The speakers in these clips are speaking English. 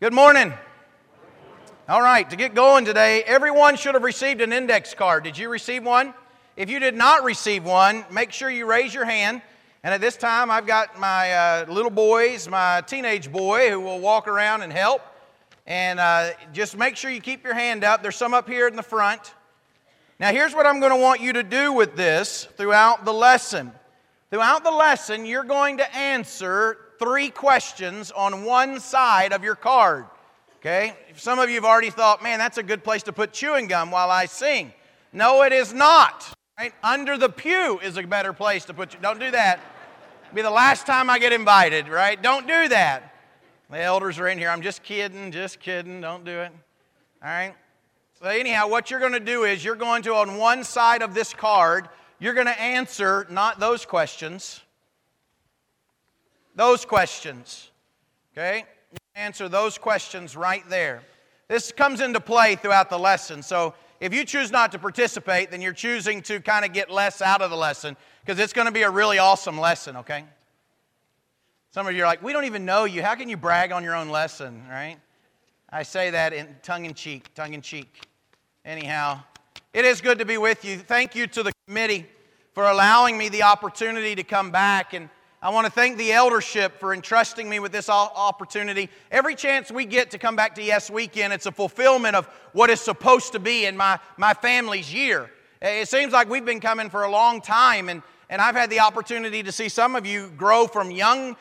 Good morning. All right, to get going today, everyone should have received an index card. Did you receive one? If you did not receive one, make sure you raise your hand. And at this time, I've got my little boys, my teenage boy, who will walk around and help. And just make sure you keep your hand up. There's some up here in the front. Now, here's what I'm going to want you to do with this throughout the lesson. Throughout the lesson, you're going to answer three questions on one side of your card, okay? Some of you have already thought, man, that's a good place to put chewing gum while I sing. No, it is not, right? Under the pew is a better place to put, don't do that. It'll be the last time I get invited, right? Don't do that. The elders are in here. I'm just kidding. Don't do it, all right? So anyhow, what you're going to do is you're going to, on one side of this card, you're going to answer not those questions, those questions, okay? Answer those questions right there. This comes into play throughout the lesson. So if you choose not to participate, then you're choosing to kind of get less out of the lesson because it's going to be a really awesome lesson, okay? Some of you are like, we don't even know you. How can you brag on your own lesson, right? I say that in tongue in cheek. Anyhow, it is good to be with you. Thank you to the committee for allowing me the opportunity to come back, and I want to thank the eldership for entrusting me with this opportunity. Every chance we get to come back to Yes Weekend, it's a fulfillment of what is supposed to be in my family's year. It seems like we've been coming for a long time, and I've had the opportunity to see some of you grow from young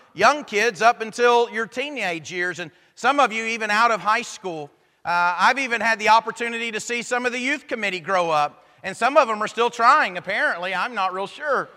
kids up until your teenage years, and some of you even out of high school. I've even had the opportunity to see some of the youth committee grow up, and some of them are still trying, apparently. I'm not real sure.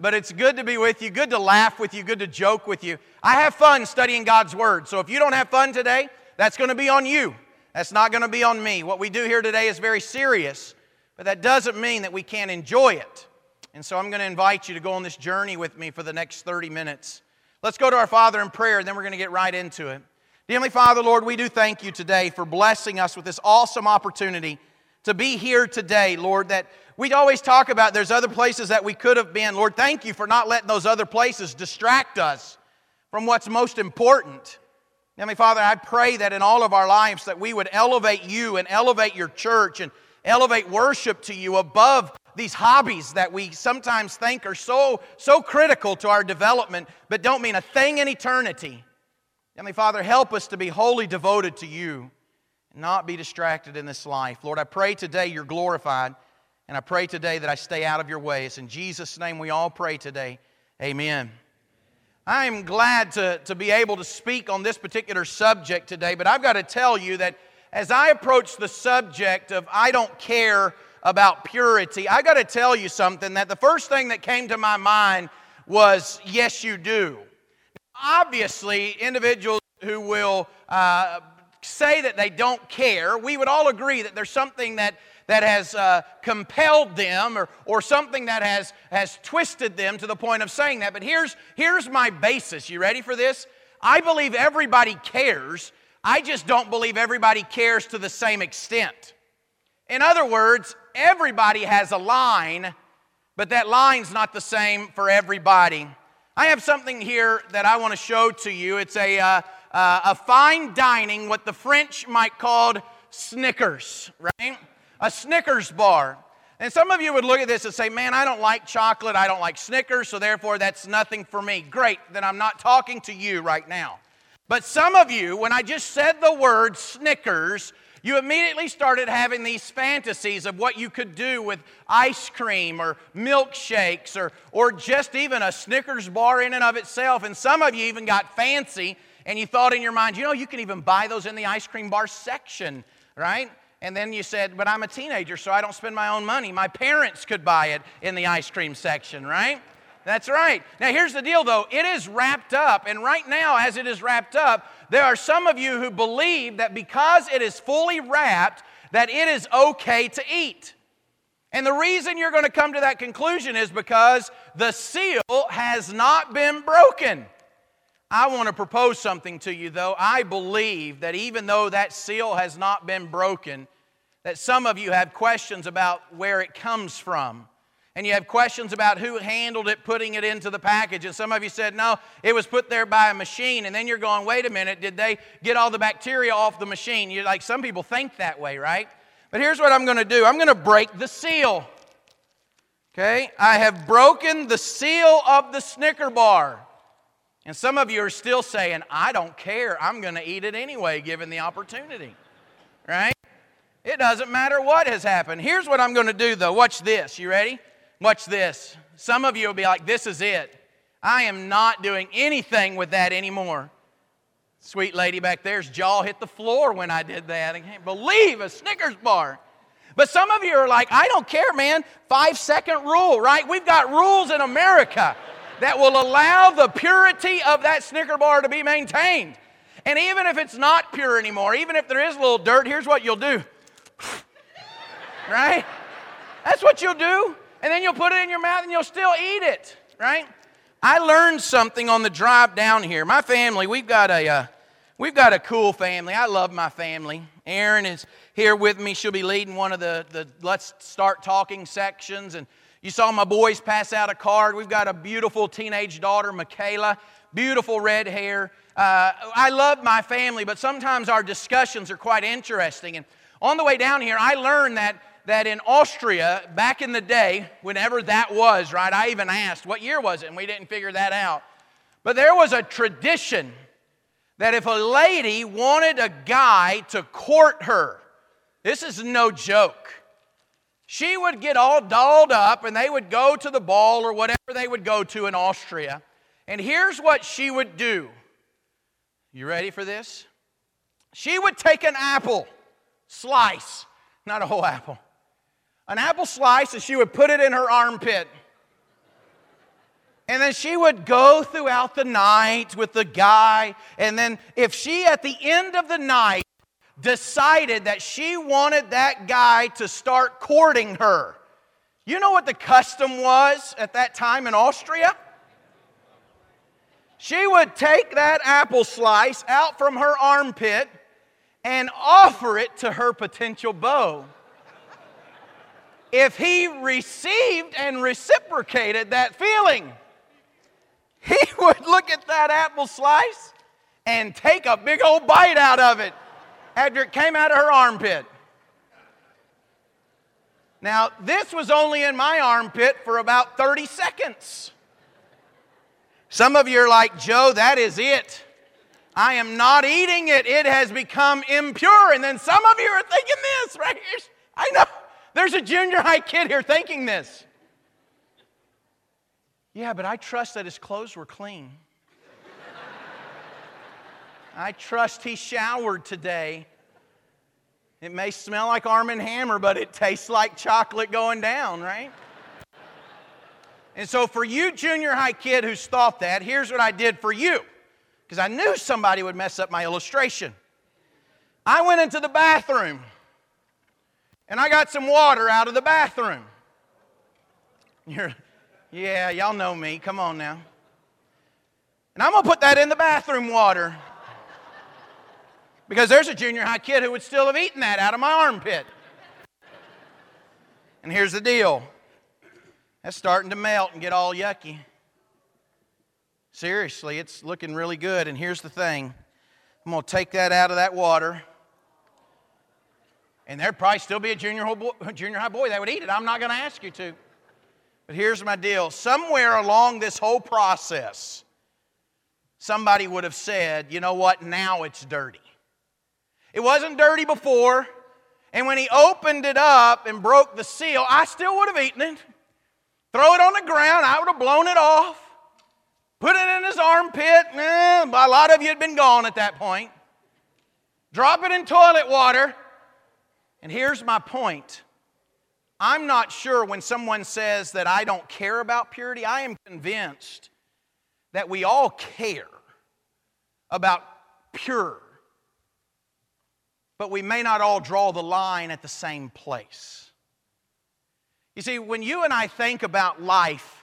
But it's good to be with you, good to laugh with you, good to joke with you. I have fun studying God's Word. So if you don't have fun today, that's going to be on you. That's not going to be on me. What we do here today is very serious, but that doesn't mean that we can't enjoy it. And so I'm going to invite you to go on this journey with me for the next 30 minutes. Let's go to our Father in prayer, and then we're going to get right into it. Dear Heavenly Father, Lord, we do thank you today for blessing us with this awesome opportunity to be here today, Lord, that we always talk about there's other places that we could have been. Lord, thank you for not letting those other places distract us from what's most important. Heavenly Father, I pray that in all of our lives that we would elevate you and elevate your church and elevate worship to you above these hobbies that we sometimes think are so critical to our development but don't mean a thing in eternity. Heavenly Father, help us to be wholly devoted to you. Not be distracted in this life. Lord, I pray today you're glorified, and I pray today that I stay out of your way. It's in Jesus' name we all pray today. Amen. I am glad to be able to speak on this particular subject today, but I've got to tell you that as I approach the subject of I don't care about purity, I've got to tell you something, that the first thing that came to my mind was, yes, you do. Now, obviously, individuals who will say that they don't care, we would all agree that there's something that has compelled them or something that has twisted them to the point of saying that. But here's my basis. You ready for this? I believe everybody cares. I just don't believe everybody cares to the same extent. In other words, everybody has a line, but that line's not the same for everybody. I have something here that I want to show to you. It's a fine dining, what the French might call Snickers, right? A Snickers bar. And some of you would look at this and say, man, I don't like chocolate, I don't like Snickers, so therefore that's nothing for me. Great, then I'm not talking to you right now. But some of you, when I just said the word Snickers, you immediately started having these fantasies of what you could do with ice cream or milkshakes or just even a Snickers bar in and of itself. And some of you even got fancy. And you thought in your mind, you can even buy those in the ice cream bar section, right? And then you said, but I'm a teenager, so I don't spend my own money. My parents could buy it in the ice cream section, right? That's right. Now, here's the deal, though. It is wrapped up, and right now, as it is wrapped up, there are some of you who believe that because it is fully wrapped, that it is okay to eat. And the reason you're going to come to that conclusion is because the seal has not been broken. I want to propose something to you, though. I believe that even though that seal has not been broken, that some of you have questions about where it comes from. and you have questions about who handled it, putting it into the package. And some of you said, no, it was put there by a machine. And then you're going, wait a minute, did they get all the bacteria off the machine? You're like, some people think that way, right? But here's what I'm going to do. I'm going to break the seal. Okay? I have broken the seal of the Snicker bar. And some of you are still saying, I don't care. I'm going to eat it anyway, given the opportunity. Right? It doesn't matter what has happened. Here's what I'm going to do, though. Watch this. You ready? Watch this. Some of you will be like, this is it. I am not doing anything with that anymore. Sweet lady back there's jaw hit the floor when I did that. I can't believe a Snickers bar. But some of you are like, I don't care, man. 5-second rule, right? We've got rules in America that will allow the purity of that Snicker bar to be maintained. And even if it's not pure anymore, even if there is a little dirt, here's what you'll do. Right? That's what you'll do. And then you'll put it in your mouth and you'll still eat it. Right? I learned something on the drive down here. My family, we've got a cool family. I love my family. Erin is here with me. She'll be leading one of the Let's Start Talking sections. And you saw my boys pass out a card. We've got a beautiful teenage daughter, Michaela. Beautiful red hair. I love my family, but sometimes our discussions are quite interesting. And on the way down here, I learned that in Austria, back in the day, whenever that was, right, I even asked, what year was it? And we didn't figure that out. But there was a tradition that if a lady wanted a guy to court her, this is no joke, she would get all dolled up and they would go to the ball or whatever they would go to in Austria. And here's what she would do. You ready for this? She would take an apple slice, not a whole apple, an apple slice, and she would put it in her armpit. And then she would go throughout the night with the guy. And then if she, at the end of the night, decided that she wanted that guy to start courting her, you know what the custom was at that time in Austria? She would take that apple slice out from her armpit and offer it to her potential beau. If he received and reciprocated that feeling, he would look at that apple slice and take a big old bite out of it after it came out of her armpit. Now, this was only in my armpit for about 30 seconds. Some of you are like, Joe, that is it. I am not eating it. It has become impure. And then some of you are thinking this, right? I know. There's a junior high kid here thinking this. Yeah, but I trust that his clothes were clean. I trust he showered today. It may smell like Arm & Hammer, but it tastes like chocolate going down, right? And so for you junior high kid who's thought that, here's what I did for you. Because I knew somebody would mess up my illustration. I went into the bathroom and I got some water out of the bathroom. Yeah, y'all know me. Come on now. And I'm going to put that in the bathroom water. Because there's a junior high kid who would still have eaten that out of my armpit. And here's the deal. That's starting to melt and get all yucky. Seriously, it's looking really good. And here's the thing. I'm going to take that out of that water. And there'd probably still be a junior high boy that would eat it. I'm not going to ask you to. But here's my deal. Somewhere along this whole process, somebody would have said, you know what, now it's dirty. It wasn't dirty before. And when he opened it up and broke the seal, I still would have eaten it. Throw it on the ground. I would have blown it off. Put it in his armpit. A lot of you had been gone at that point. Drop it in toilet water. And here's my point. I'm not sure when someone says that I don't care about purity. I am convinced that we all care about pure. But we may not all draw the line at the same place. You see, when you and I think about life,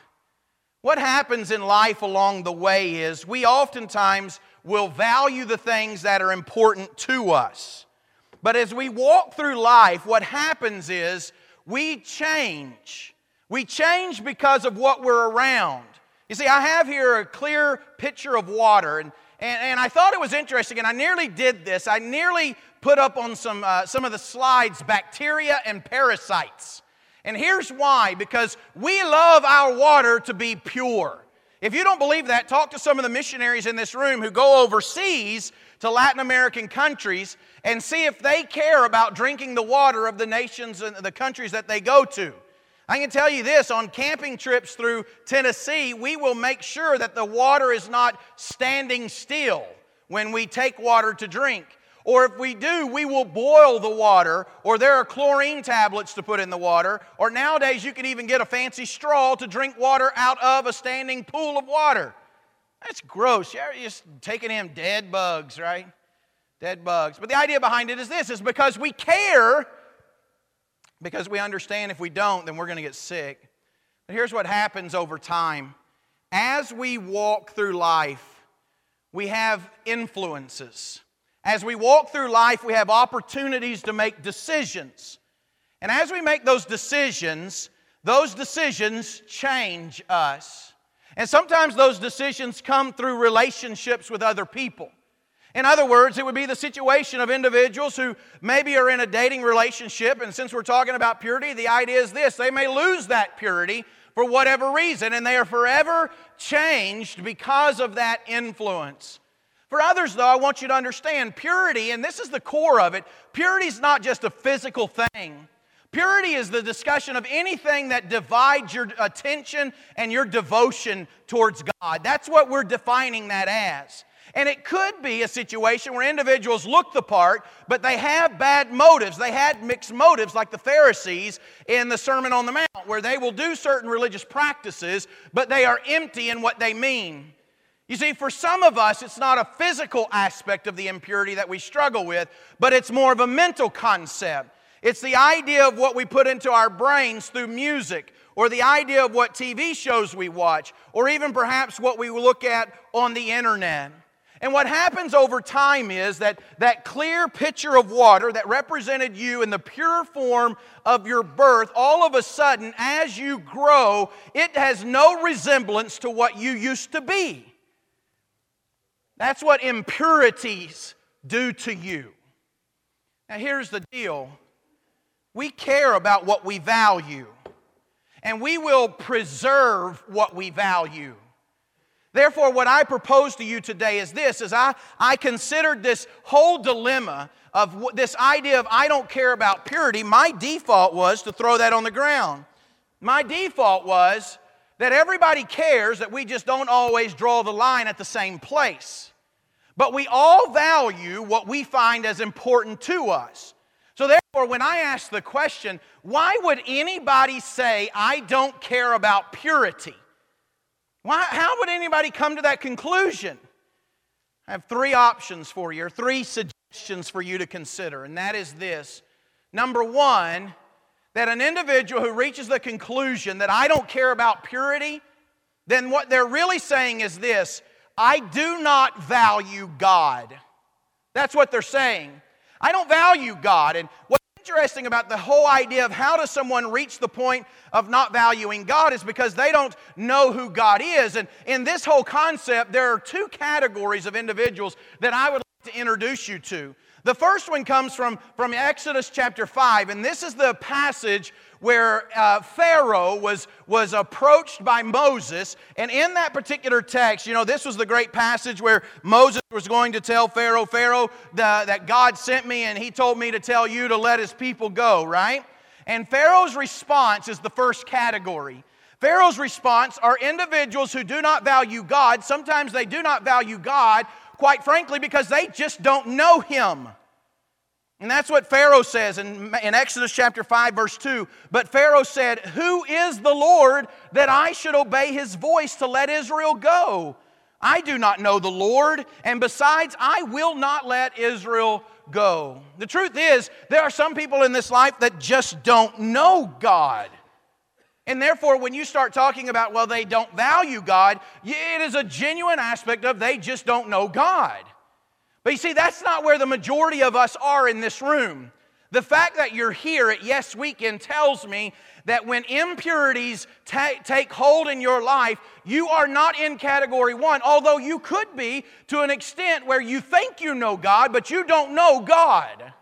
what happens in life along the way is we oftentimes will value the things that are important to us. But as we walk through life, what happens is we change. We change because of what we're around. You see, I have here a clear picture of water, and I thought it was interesting, and I nearly did this. I nearly put up on some of the slides bacteria and parasites. And here's why, because we love our water to be pure. If you don't believe that, talk to some of the missionaries in this room who go overseas to Latin American countries and see if they care about drinking the water of the nations and the countries that they go to. I can tell you this, on camping trips through Tennessee, we will make sure that the water is not standing still when we take water to drink. Or if we do, we will boil the water, or there are chlorine tablets to put in the water, or nowadays you can even get a fancy straw to drink water out of a standing pool of water. That's gross. You're just taking in dead bugs, right? Dead bugs. But the idea behind it is this, is because we care, because we understand if we don't, then we're going to get sick. But here's what happens over time. As we walk through life, we have influences. As we walk through life, we have opportunities to make decisions. And as we make those decisions change us. And sometimes those decisions come through relationships with other people. In other words, it would be the situation of individuals who maybe are in a dating relationship, and since we're talking about purity, the idea is this, they may lose that purity for whatever reason, and they are forever changed because of that influence. For others, though, I want you to understand purity, and this is the core of it, purity is not just a physical thing. Purity is the discussion of anything that divides your attention and your devotion towards God. That's what we're defining that as. And it could be a situation where individuals look the part, but they have bad motives. They had mixed motives like the Pharisees in the Sermon on the Mount, where they will do certain religious practices, but they are empty in what they mean. You see, for some of us, it's not a physical aspect of the impurity that we struggle with, but it's more of a mental concept. It's the idea of what we put into our brains through music, or the idea of what TV shows we watch, or even perhaps what we look at on the internet. And what happens over time is that that clear picture of water that represented you in the pure form of your birth, all of a sudden, as you grow, it has no resemblance to what you used to be. That's what impurities do to you. Now here's the deal. We care about what we value, and we will preserve what we value. Therefore, what I propose to you today is this, is I considered this whole dilemma of this idea of I don't care about purity. My default was to throw that on the ground. My default was that everybody cares, that we just don't always draw the line at the same place. But we all value what we find as important to us. So therefore, when I ask the question, why would anybody say, I don't care about purity? Why? How would anybody come to that conclusion? I have three options for you, or three suggestions for you to consider, and that is this. Number one, that an individual who reaches the conclusion that I don't care about purity, then what they're really saying is this, I do not value God. That's what they're saying. I don't value God. And what's interesting about the whole idea of how does someone reach the point of not valuing God is because they don't know who God is. And in this whole concept, there are two categories of individuals that I would like to introduce you to. The first one comes from Exodus chapter 5, and this is the passage where Pharaoh was approached by Moses, and in that particular text, you know, this was the great passage where Moses was going to tell Pharaoh, that God sent me and he told me to tell you to let his people go, right? And Pharaoh's response is the first category. Pharaoh's response are individuals who do not value God. Sometimes they do not value God, quite frankly, because they just don't know Him. And that's what Pharaoh says in Exodus chapter 5, verse 2. But Pharaoh said, "Who is the Lord that I should obey His voice to let Israel go? I do not know the Lord, and besides, I will not let Israel go." The truth is, there are some people in this life that just don't know God. And therefore, when you start talking about, well, they don't value God, it is a genuine aspect of they just don't know God. But you see, that's not where the majority of us are in this room. The fact that you're here at Yes Weekend tells me that when impurities take hold in your life, you are not in category one, although you could be to an extent where you think you know God, but you don't know God.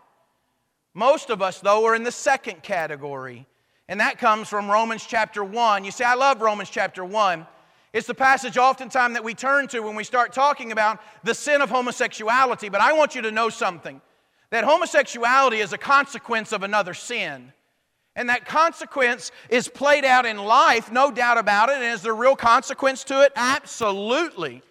Most of us, though, are in the second category, and that comes from Romans chapter 1. You see, I love Romans chapter 1. It's the passage oftentimes that we turn to when we start talking about the sin of homosexuality, but I want you to know something, that homosexuality is a consequence of another sin. And that consequence is played out in life, no doubt about it. And is there real consequence to it? Absolutely.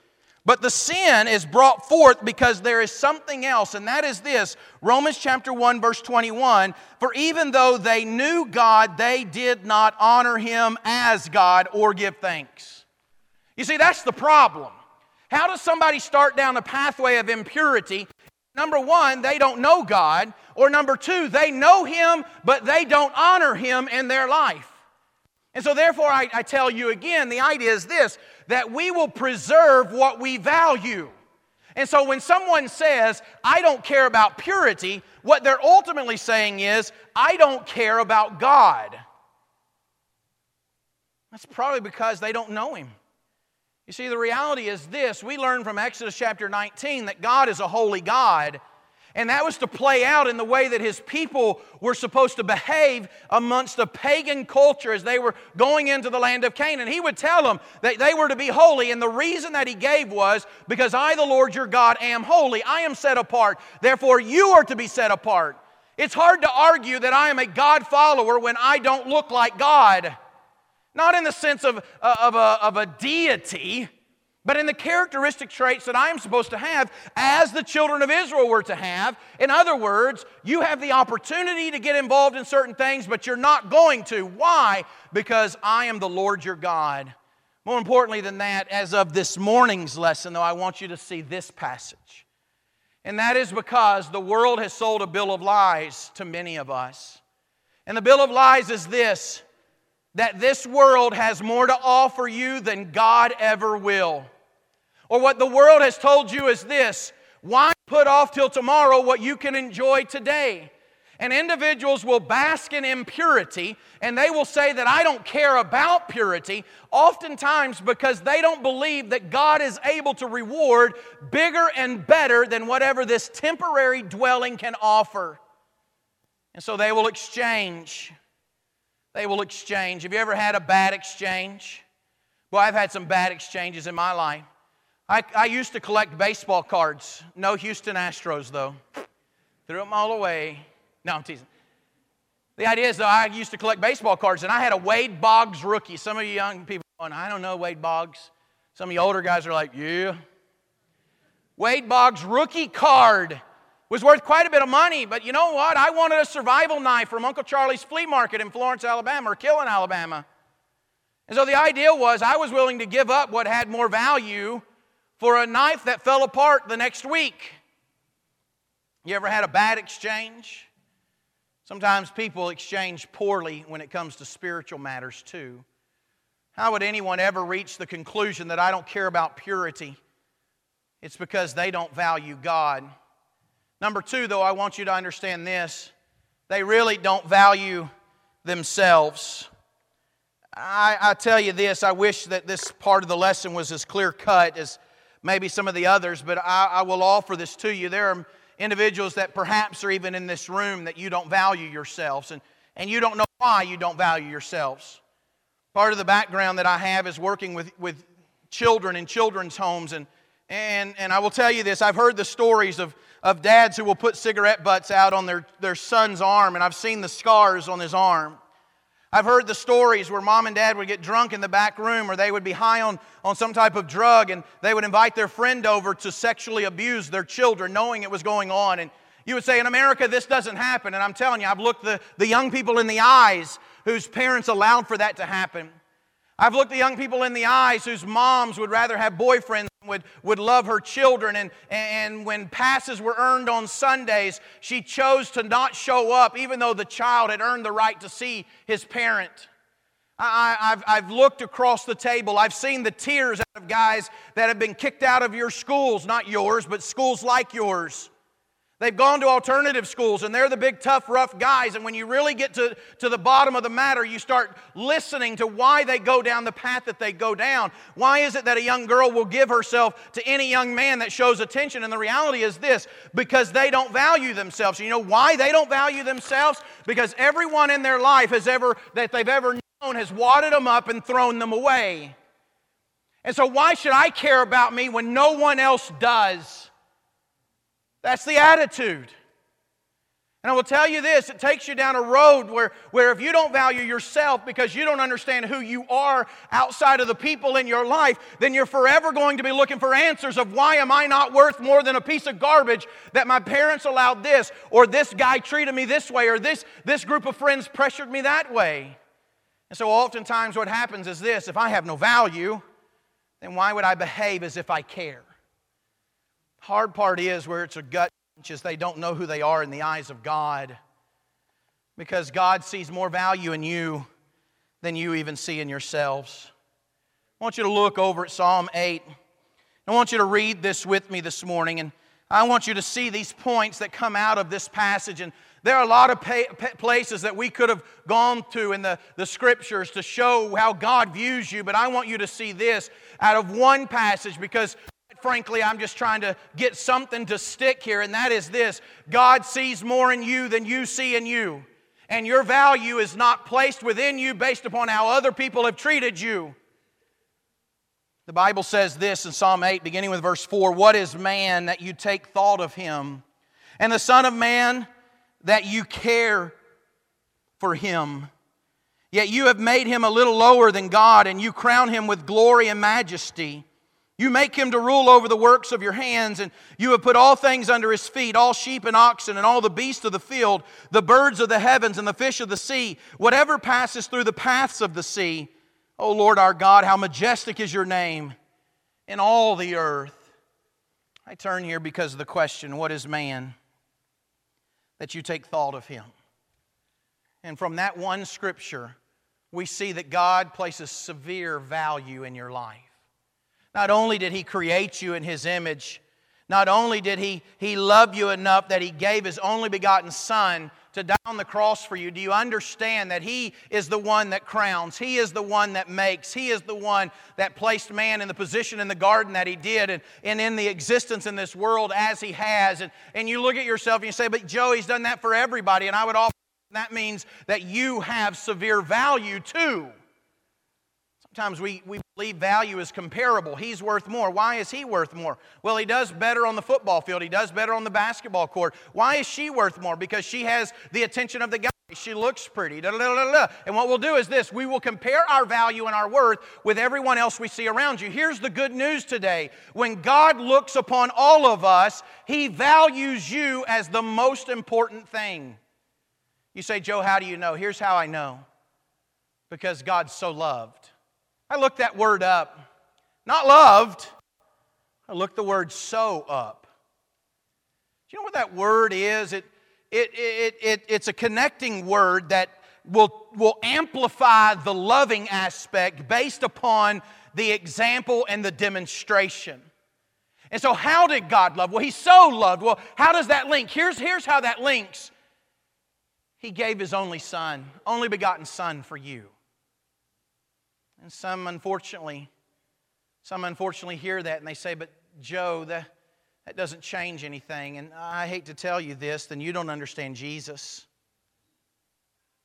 But the sin is brought forth because there is something else, and that is this. Romans chapter 1, verse 21, "For even though they knew God, they did not honor Him as God or give thanks." You see, that's the problem. How does somebody start down a pathway of impurity? Number one, they don't know God, or number two, they know Him, but they don't honor Him in their life. And so therefore, I tell you again, the idea is this, that we will preserve what we value. And so when someone says, "I don't care about purity," what they're ultimately saying is, "I don't care about God." That's probably because they don't know Him. You see, the reality is this. We learn from Exodus chapter 19 that God is a holy God. And that was to play out in the way that His people were supposed to behave amongst a pagan culture as they were going into the land of Canaan. He would tell them that they were to be holy. And the reason that He gave was, "Because I, the Lord your God, am holy. I am set apart. Therefore, you are to be set apart." It's hard to argue that I am a God follower when I don't look like God. Not in the sense of a deity, but in the characteristic traits that I am supposed to have as the children of Israel were to have. In other words, you have the opportunity to get involved in certain things, but you're not going to. Why? Because I am the Lord your God. More importantly than that, as of this morning's lesson, though, I want you to see this passage. And that is because the world has sold a bill of lies to many of us. And the bill of lies is this: that this world has more to offer you than God ever will. Or what the world has told you is this: why put off till tomorrow what you can enjoy today? And individuals will bask in impurity, and they will say that I don't care about purity, oftentimes because they don't believe that God is able to reward bigger and better than whatever this temporary dwelling can offer. And so they will exchange. They will exchange. Have you ever had a bad exchange? Well, I've had some bad exchanges in my life. I used to collect baseball cards. No Houston Astros, though. Threw them all away. No, I'm teasing. The idea is, though, I used to collect baseball cards, and I had a Wade Boggs rookie. Some of you young people are going, "I don't know Wade Boggs." Some of you older guys are like, "Yeah." Wade Boggs rookie card was worth quite a bit of money, but you know what? I wanted a survival knife from Uncle Charlie's Flea Market in Florence, Alabama, or Killen, Alabama. And so the idea was I was willing to give up what had more value for a knife that fell apart the next week. You ever had a bad exchange? Sometimes people exchange poorly when it comes to spiritual matters too. How would anyone ever reach the conclusion that I don't care about purity? It's because they don't value God. Number two, though, I want you to understand this. They really don't value themselves. I tell you this, I wish that this part of the lesson was as clear-cut as maybe some of the others, but I will offer this to you. There are individuals that perhaps are even in this room that you don't value yourselves, and you don't know why you don't value yourselves. Part of the background that I have is working with children in children's homes, and I will tell you this, I've heard the stories of dads who will put cigarette butts out on their son's arm, and I've seen the scars on his arm. I've heard the stories where mom and dad would get drunk in the back room, or they would be high on some type of drug, and they would invite their friend over to sexually abuse their children, knowing it was going on. And you would say, in America, this doesn't happen. And I'm telling you, I've looked the young people in the eyes whose parents allowed for that to happen. I've looked the young people in the eyes whose moms would rather have boyfriends would love her children, and when passes were earned on Sundays, she chose to not show up even though the child had earned the right to see his parent. I've looked across the table. I've seen the tears out of guys that have been kicked out of your schools, not yours, but schools like yours. They've gone to alternative schools, and they're the big, tough, rough guys. And when you really get to the bottom of the matter, you start listening to why they go down the path that they go down. Why is it that a young girl will give herself to any young man that shows attention? And the reality is this, because they don't value themselves. You know why they don't value themselves? Because everyone in their life that they've ever known has wadded them up and thrown them away. And so why should I care about me when no one else does? That's the attitude. And I will tell you this, it takes you down a road where if you don't value yourself because you don't understand who you are outside of the people in your life, then you're forever going to be looking for answers of why am I not worth more than a piece of garbage that my parents allowed this, or this guy treated me this way, or this group of friends pressured me that way. And so oftentimes what happens is this, if I have no value, then why would I behave as if I care? Hard part is where it's a gut punch is they don't know who they are in the eyes of God, because God sees more value in you than you even see in yourselves. I want you to look over at Psalm 8. I want you to read this with me this morning, and I want you to see these points that come out of this passage. And there are a lot of places that we could have gone to in the Scriptures to show how God views you, but I want you to see this out of one passage, because frankly, I'm just trying to get something to stick here, and that is this. God sees more in you than you see in you, and your value is not placed within you based upon how other people have treated you. The Bible says this in Psalm 8, beginning with verse 4, "What is man that you take thought of him, and the son of man that you care for him? Yet you have made him a little lower than God, and you crown him with glory and majesty. You make him to rule over the works of your hands, and you have put all things under his feet, all sheep and oxen, and all the beasts of the field, the birds of the heavens, and the fish of the sea, whatever passes through the paths of the sea. O Lord our God, how majestic is your name in all the earth." I turn here because of the question, what is man that you take thought of him? And from that one scripture, we see that God places severe value in your life. Not only did He create you in His image, not only did He love you enough that He gave His only begotten Son to die on the cross for you. Do you understand that He is the one that crowns? He is the one that makes. He is the one that placed man in the position in the garden that He did, and in the existence in this world as He has. And you look at yourself and you say, but Joe, He's done that for everybody. And I would offer that means that you have severe value too. Sometimes we believe value is comparable. He's worth more. Why is he worth more? Well, he does better on the football field. He does better on the basketball court. Why is she worth more? Because she has the attention of the guy. She looks pretty. Da, da, da, da, da. And what we'll do is this. We will compare our value and our worth with everyone else we see around you. Here's the good news today. When God looks upon all of us, He values you as the most important thing. You say, Joe, how do you know? Here's how I know. Because God so loved. I looked that word up. Not loved. I looked the word so up. Do you know what that word is? It's a connecting word that will amplify the loving aspect based upon the example and the demonstration. And so how did God love? Well, He so loved. Well, how does that link? Here's how that links. He gave His only Son, only begotten Son for you. And some unfortunately hear that and they say, but Joe, that doesn't change anything. And I hate to tell you this, then you don't understand Jesus.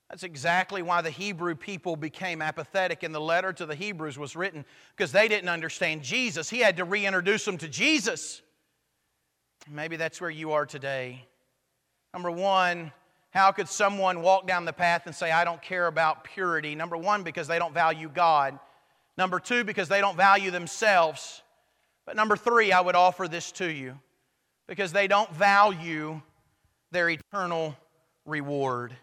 That's exactly why the Hebrew people became apathetic and the letter to the Hebrews was written, because they didn't understand Jesus. He had to reintroduce them to Jesus. Maybe that's where you are today. Number one, how could someone walk down the path and say, I don't care about purity? Number one, because they don't value God. Number two, because they don't value themselves. But number three, I would offer this to you. Because they don't value their eternal reward.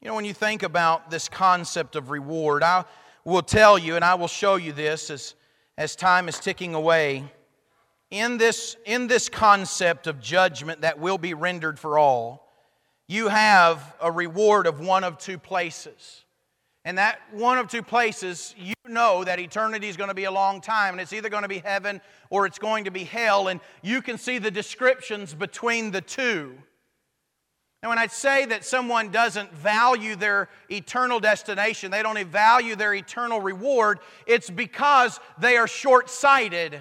You know, when you think about this concept of reward, I will tell you, and I will show you this as time is ticking away. In this concept of judgment that will be rendered for all, you have a reward of one of two places. And that one of two places, you know that eternity is going to be a long time, and it's either going to be heaven or it's going to be hell, and you can see the descriptions between the two. And when I say that someone doesn't value their eternal destination, they don't value their eternal reward, it's because they are short-sighted.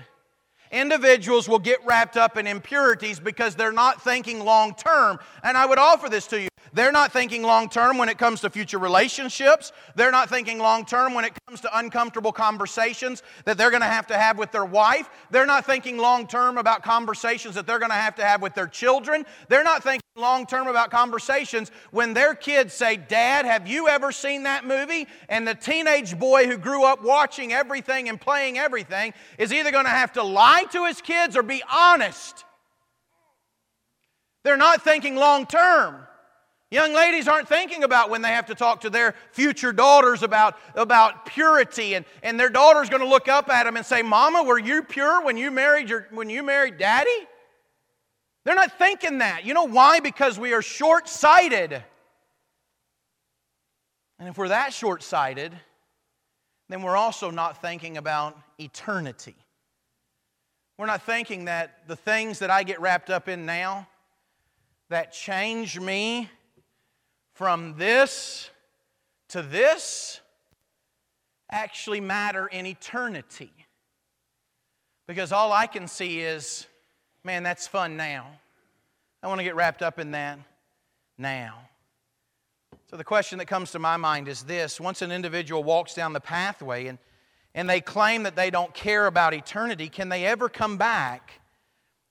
Individuals will get wrapped up in impurities because they're not thinking long-term. And I would offer this to you. They're not thinking long-term when it comes to future relationships. They're not thinking long-term when it comes to uncomfortable conversations that they're going to have with their wife. They're not thinking long-term about conversations that they're going to have with their children. They're not thinking long-term about conversations when their kids say, "Dad, have you ever seen that movie?" And the teenage boy who grew up watching everything and playing everything is either going to have to lie to his kids or be honest. They're not thinking long-term. Young ladies aren't thinking about when they have to talk to their future daughters about purity, and their daughter's going to look up at them and say, "Mama, were you pure when you married Daddy?" They're not thinking that. You know why? Because we are short-sighted. And if we're that short-sighted, then we're also not thinking about eternity. We're not thinking that the things that I get wrapped up in now that change me from this to this actually matter in eternity. Because all I can see is, man, that's fun now. I want to get wrapped up in that now. So the question that comes to my mind is this. Once an individual walks down the pathway and they claim that they don't care about eternity, can they ever come back?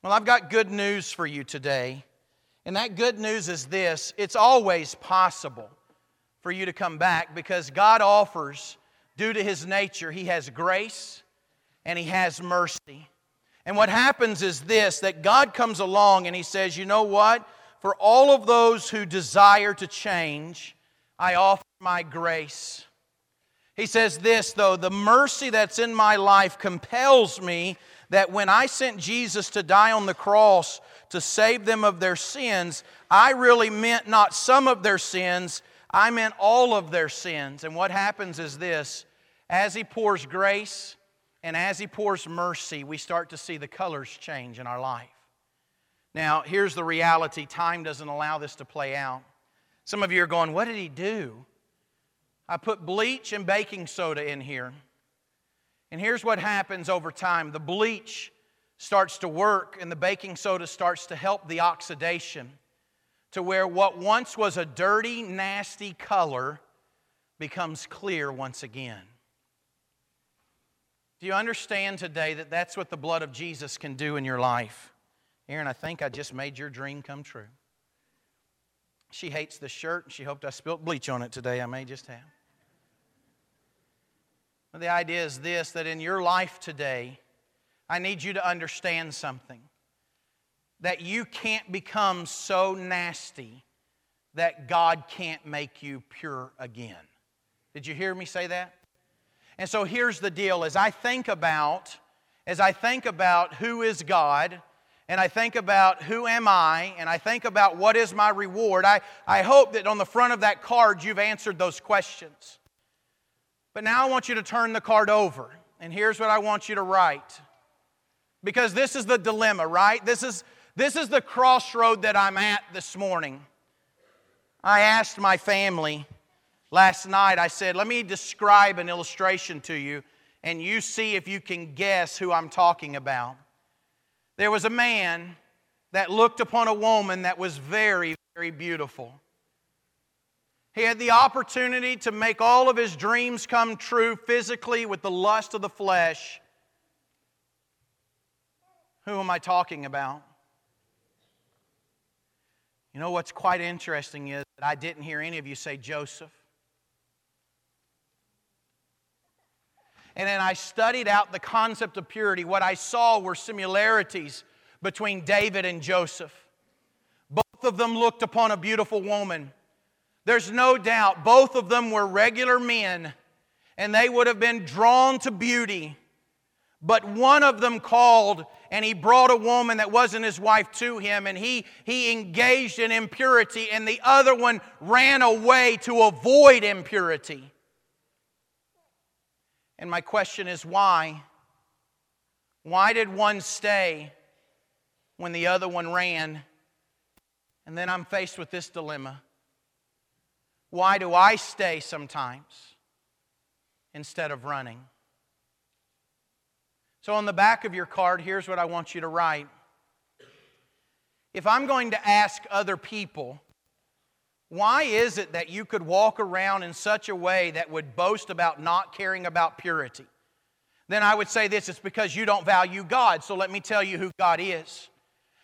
Well, I've got good news for you today. And that good news is this: it's always possible for you to come back because God offers, due to His nature, He has grace and He has mercy. And what happens is this, that God comes along and He says, "You know what? For all of those who desire to change, I offer my grace." He says this, though, "The mercy that's in my life compels me that when I sent Jesus to die on the cross to save them of their sins, I really meant not some of their sins, I meant all of their sins." And what happens is this, as He pours grace and as He pours mercy, we start to see the colors change in our life. Now, here's the reality. Time doesn't allow this to play out. Some of you are going, "What did He do? I put bleach and baking soda in here." And here's what happens over time. The bleach starts to work and the baking soda starts to help the oxidation to where what once was a dirty, nasty color becomes clear once again. Do you understand today that that's what the blood of Jesus can do in your life? Aaron, I think I just made your dream come true. She hates this shirt and she hoped I spilt bleach on it today. I may just have. The idea is this, that in your life today, I need you to understand something. That you can't become so nasty that God can't make you pure again. Did you hear me say that? And so here's the deal. As I think about who is God, and I think about who am I, and I think about what is my reward, I hope that on the front of that card you've answered those questions. But now I want you to turn the card over. And here's what I want you to write. Because this is the dilemma, right? This is the crossroad that I'm at this morning. I asked my family last night, I said, "Let me describe an illustration to you, and you see if you can guess who I'm talking about." There was a man that looked upon a woman that was very, very beautiful. He had the opportunity to make all of his dreams come true physically with the lust of the flesh. Who am I talking about? You know what's quite interesting is that I didn't hear any of you say Joseph. And then I studied out the concept of purity. What I saw were similarities between David and Joseph. Both of them looked upon a beautiful woman. There's no doubt both of them were regular men, and they would have been drawn to beauty. But one of them called, and he brought a woman that wasn't his wife to him, and he engaged in impurity, and the other one ran away to avoid impurity. And my question is, why? Why did one stay when the other one ran? And then I'm faced with this dilemma. Why do I stay sometimes instead of running? So on the back of your card, here's what I want you to write. If I'm going to ask other people, why is it that you could walk around in such a way that would boast about not caring about purity? Then I would say this, it's because you don't value God, so let me tell you who God is.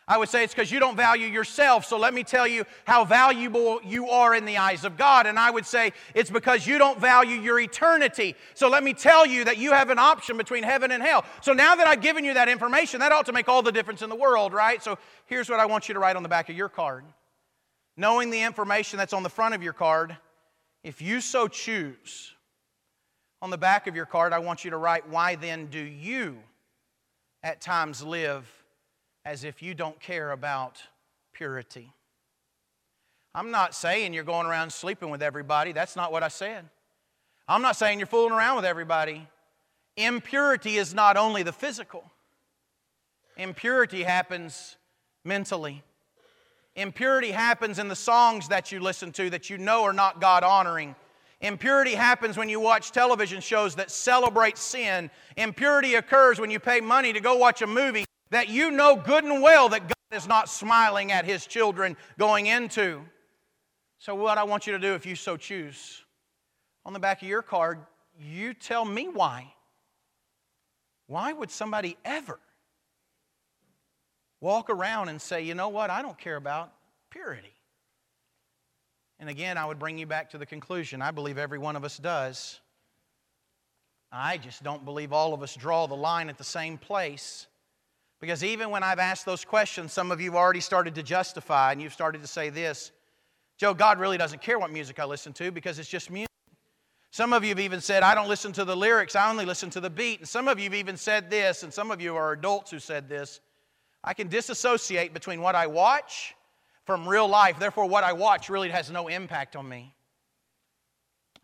I would say it's because you don't value yourself, so let me tell you how valuable you are in the eyes of God. And I would say it's because you don't value your eternity, so let me tell you that you have an option between heaven and hell. So now that I've given you that information, that ought to make all the difference in the world, right? So here's what I want you to write on the back of your card. Knowing the information that's on the front of your card, if you so choose, on the back of your card, I want you to write, why then do you at times live as if you don't care about purity? I'm not saying you're going around sleeping with everybody. That's not what I said. I'm not saying you're fooling around with everybody. Impurity is not only the physical. Impurity happens mentally. Impurity happens in the songs that you listen to that you know are not God-honoring. Impurity happens when you watch television shows that celebrate sin. Impurity occurs when you pay money to go watch a movie that you know good and well that God is not smiling at His children going into. So what I want you to do, if you so choose, on the back of your card, you tell me why. Why would somebody ever walk around and say, you know what, I don't care about purity? And again, I would bring you back to the conclusion. I believe every one of us does. I just don't believe all of us draw the line at the same place. Because even when I've asked those questions, some of you have already started to justify, and you've started to say this, Joe, God really doesn't care what music I listen to because it's just music. Some of you have even said, I don't listen to the lyrics, I only listen to the beat. And some of you have even said this, and some of you are adults who said this, I can disassociate between what I watch from real life, therefore what I watch really has no impact on me.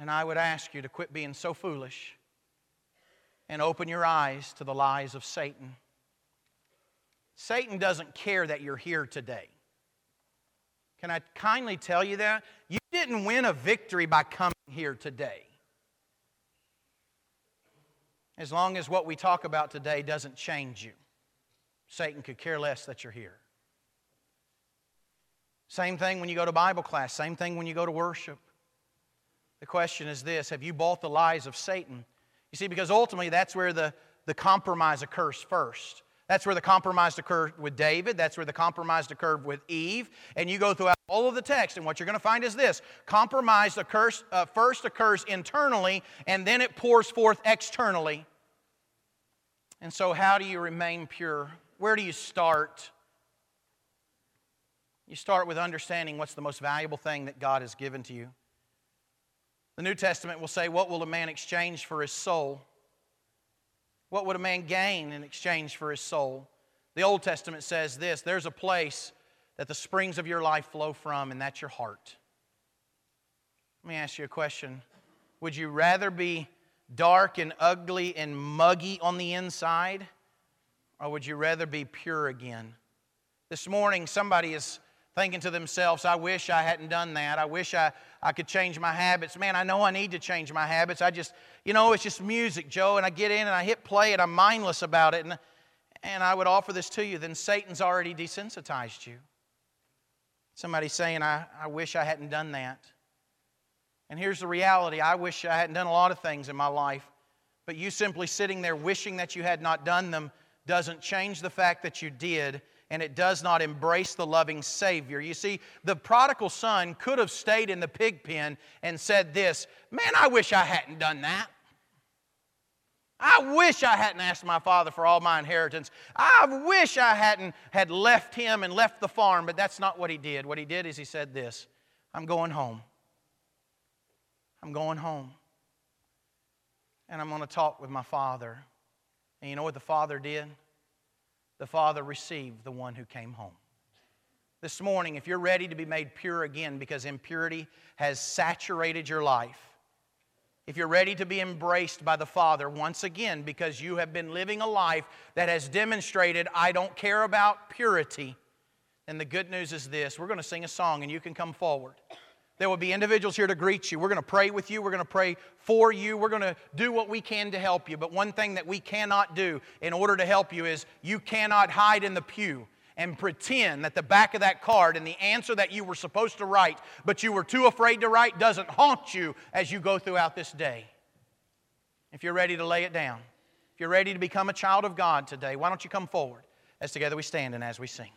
And I would ask you to quit being so foolish and open your eyes to the lies of Satan. Satan doesn't care that you're here today. Can I kindly tell you that? You didn't win a victory by coming here today. As long as what we talk about today doesn't change you, Satan could care less that you're here. Same thing when you go to Bible class. Same thing when you go to worship. The question is this, have you bought the lies of Satan? You see, because ultimately that's where the compromise occurs first. That's where the compromise occurred with David. That's where the compromise occurred with Eve. And you go throughout all of the text, and what you're going to find is this. Compromise first occurs internally, and then it pours forth externally. And so how do you remain pure? Where do you start? You start with understanding what's the most valuable thing that God has given to you. The New Testament will say, what will a man exchange for his soul? What would a man gain in exchange for his soul? The Old Testament says this, there's a place that the springs of your life flow from, and that's your heart. Let me ask you a question. Would you rather be dark and ugly and muggy on the inside? Or would you rather be pure again? This morning, somebody is thinking to themselves, I wish I hadn't done that. I wish I could change my habits. Man, I know I need to change my habits. I just, you know, it's just music, Joe, and I get in and I hit play and I'm mindless about it. And I would offer this to you, then Satan's already desensitized you. Somebody's saying, I wish I hadn't done that. And here's the reality, I wish I hadn't done a lot of things in my life, but you simply sitting there wishing that you had not done them doesn't change the fact that you did, and it does not embrace the loving Savior. You see, the prodigal son could have stayed in the pig pen and said this, man, I wish I hadn't done that. I wish I hadn't asked my father for all my inheritance. I wish I hadn't had left him and left the farm, but that's not what he did. What he did is he said this, I'm going home. I'm going home, and I'm going to talk with my father. And you know what the father did? The father received the one who came home. This morning, if you're ready to be made pure again because impurity has saturated your life, if you're ready to be embraced by the Father once again because you have been living a life that has demonstrated, I don't care about purity, and the good news is this, we're going to sing a song and you can come forward. There will be individuals here to greet you. We're going to pray with you. We're going to pray for you. We're going to do what we can to help you. But one thing that we cannot do in order to help you is you cannot hide in the pew and pretend that the back of that card and the answer that you were supposed to write but you were too afraid to write doesn't haunt you as you go throughout this day. If you're ready to lay it down, if you're ready to become a child of God today, why don't you come forward as together we stand and as we sing.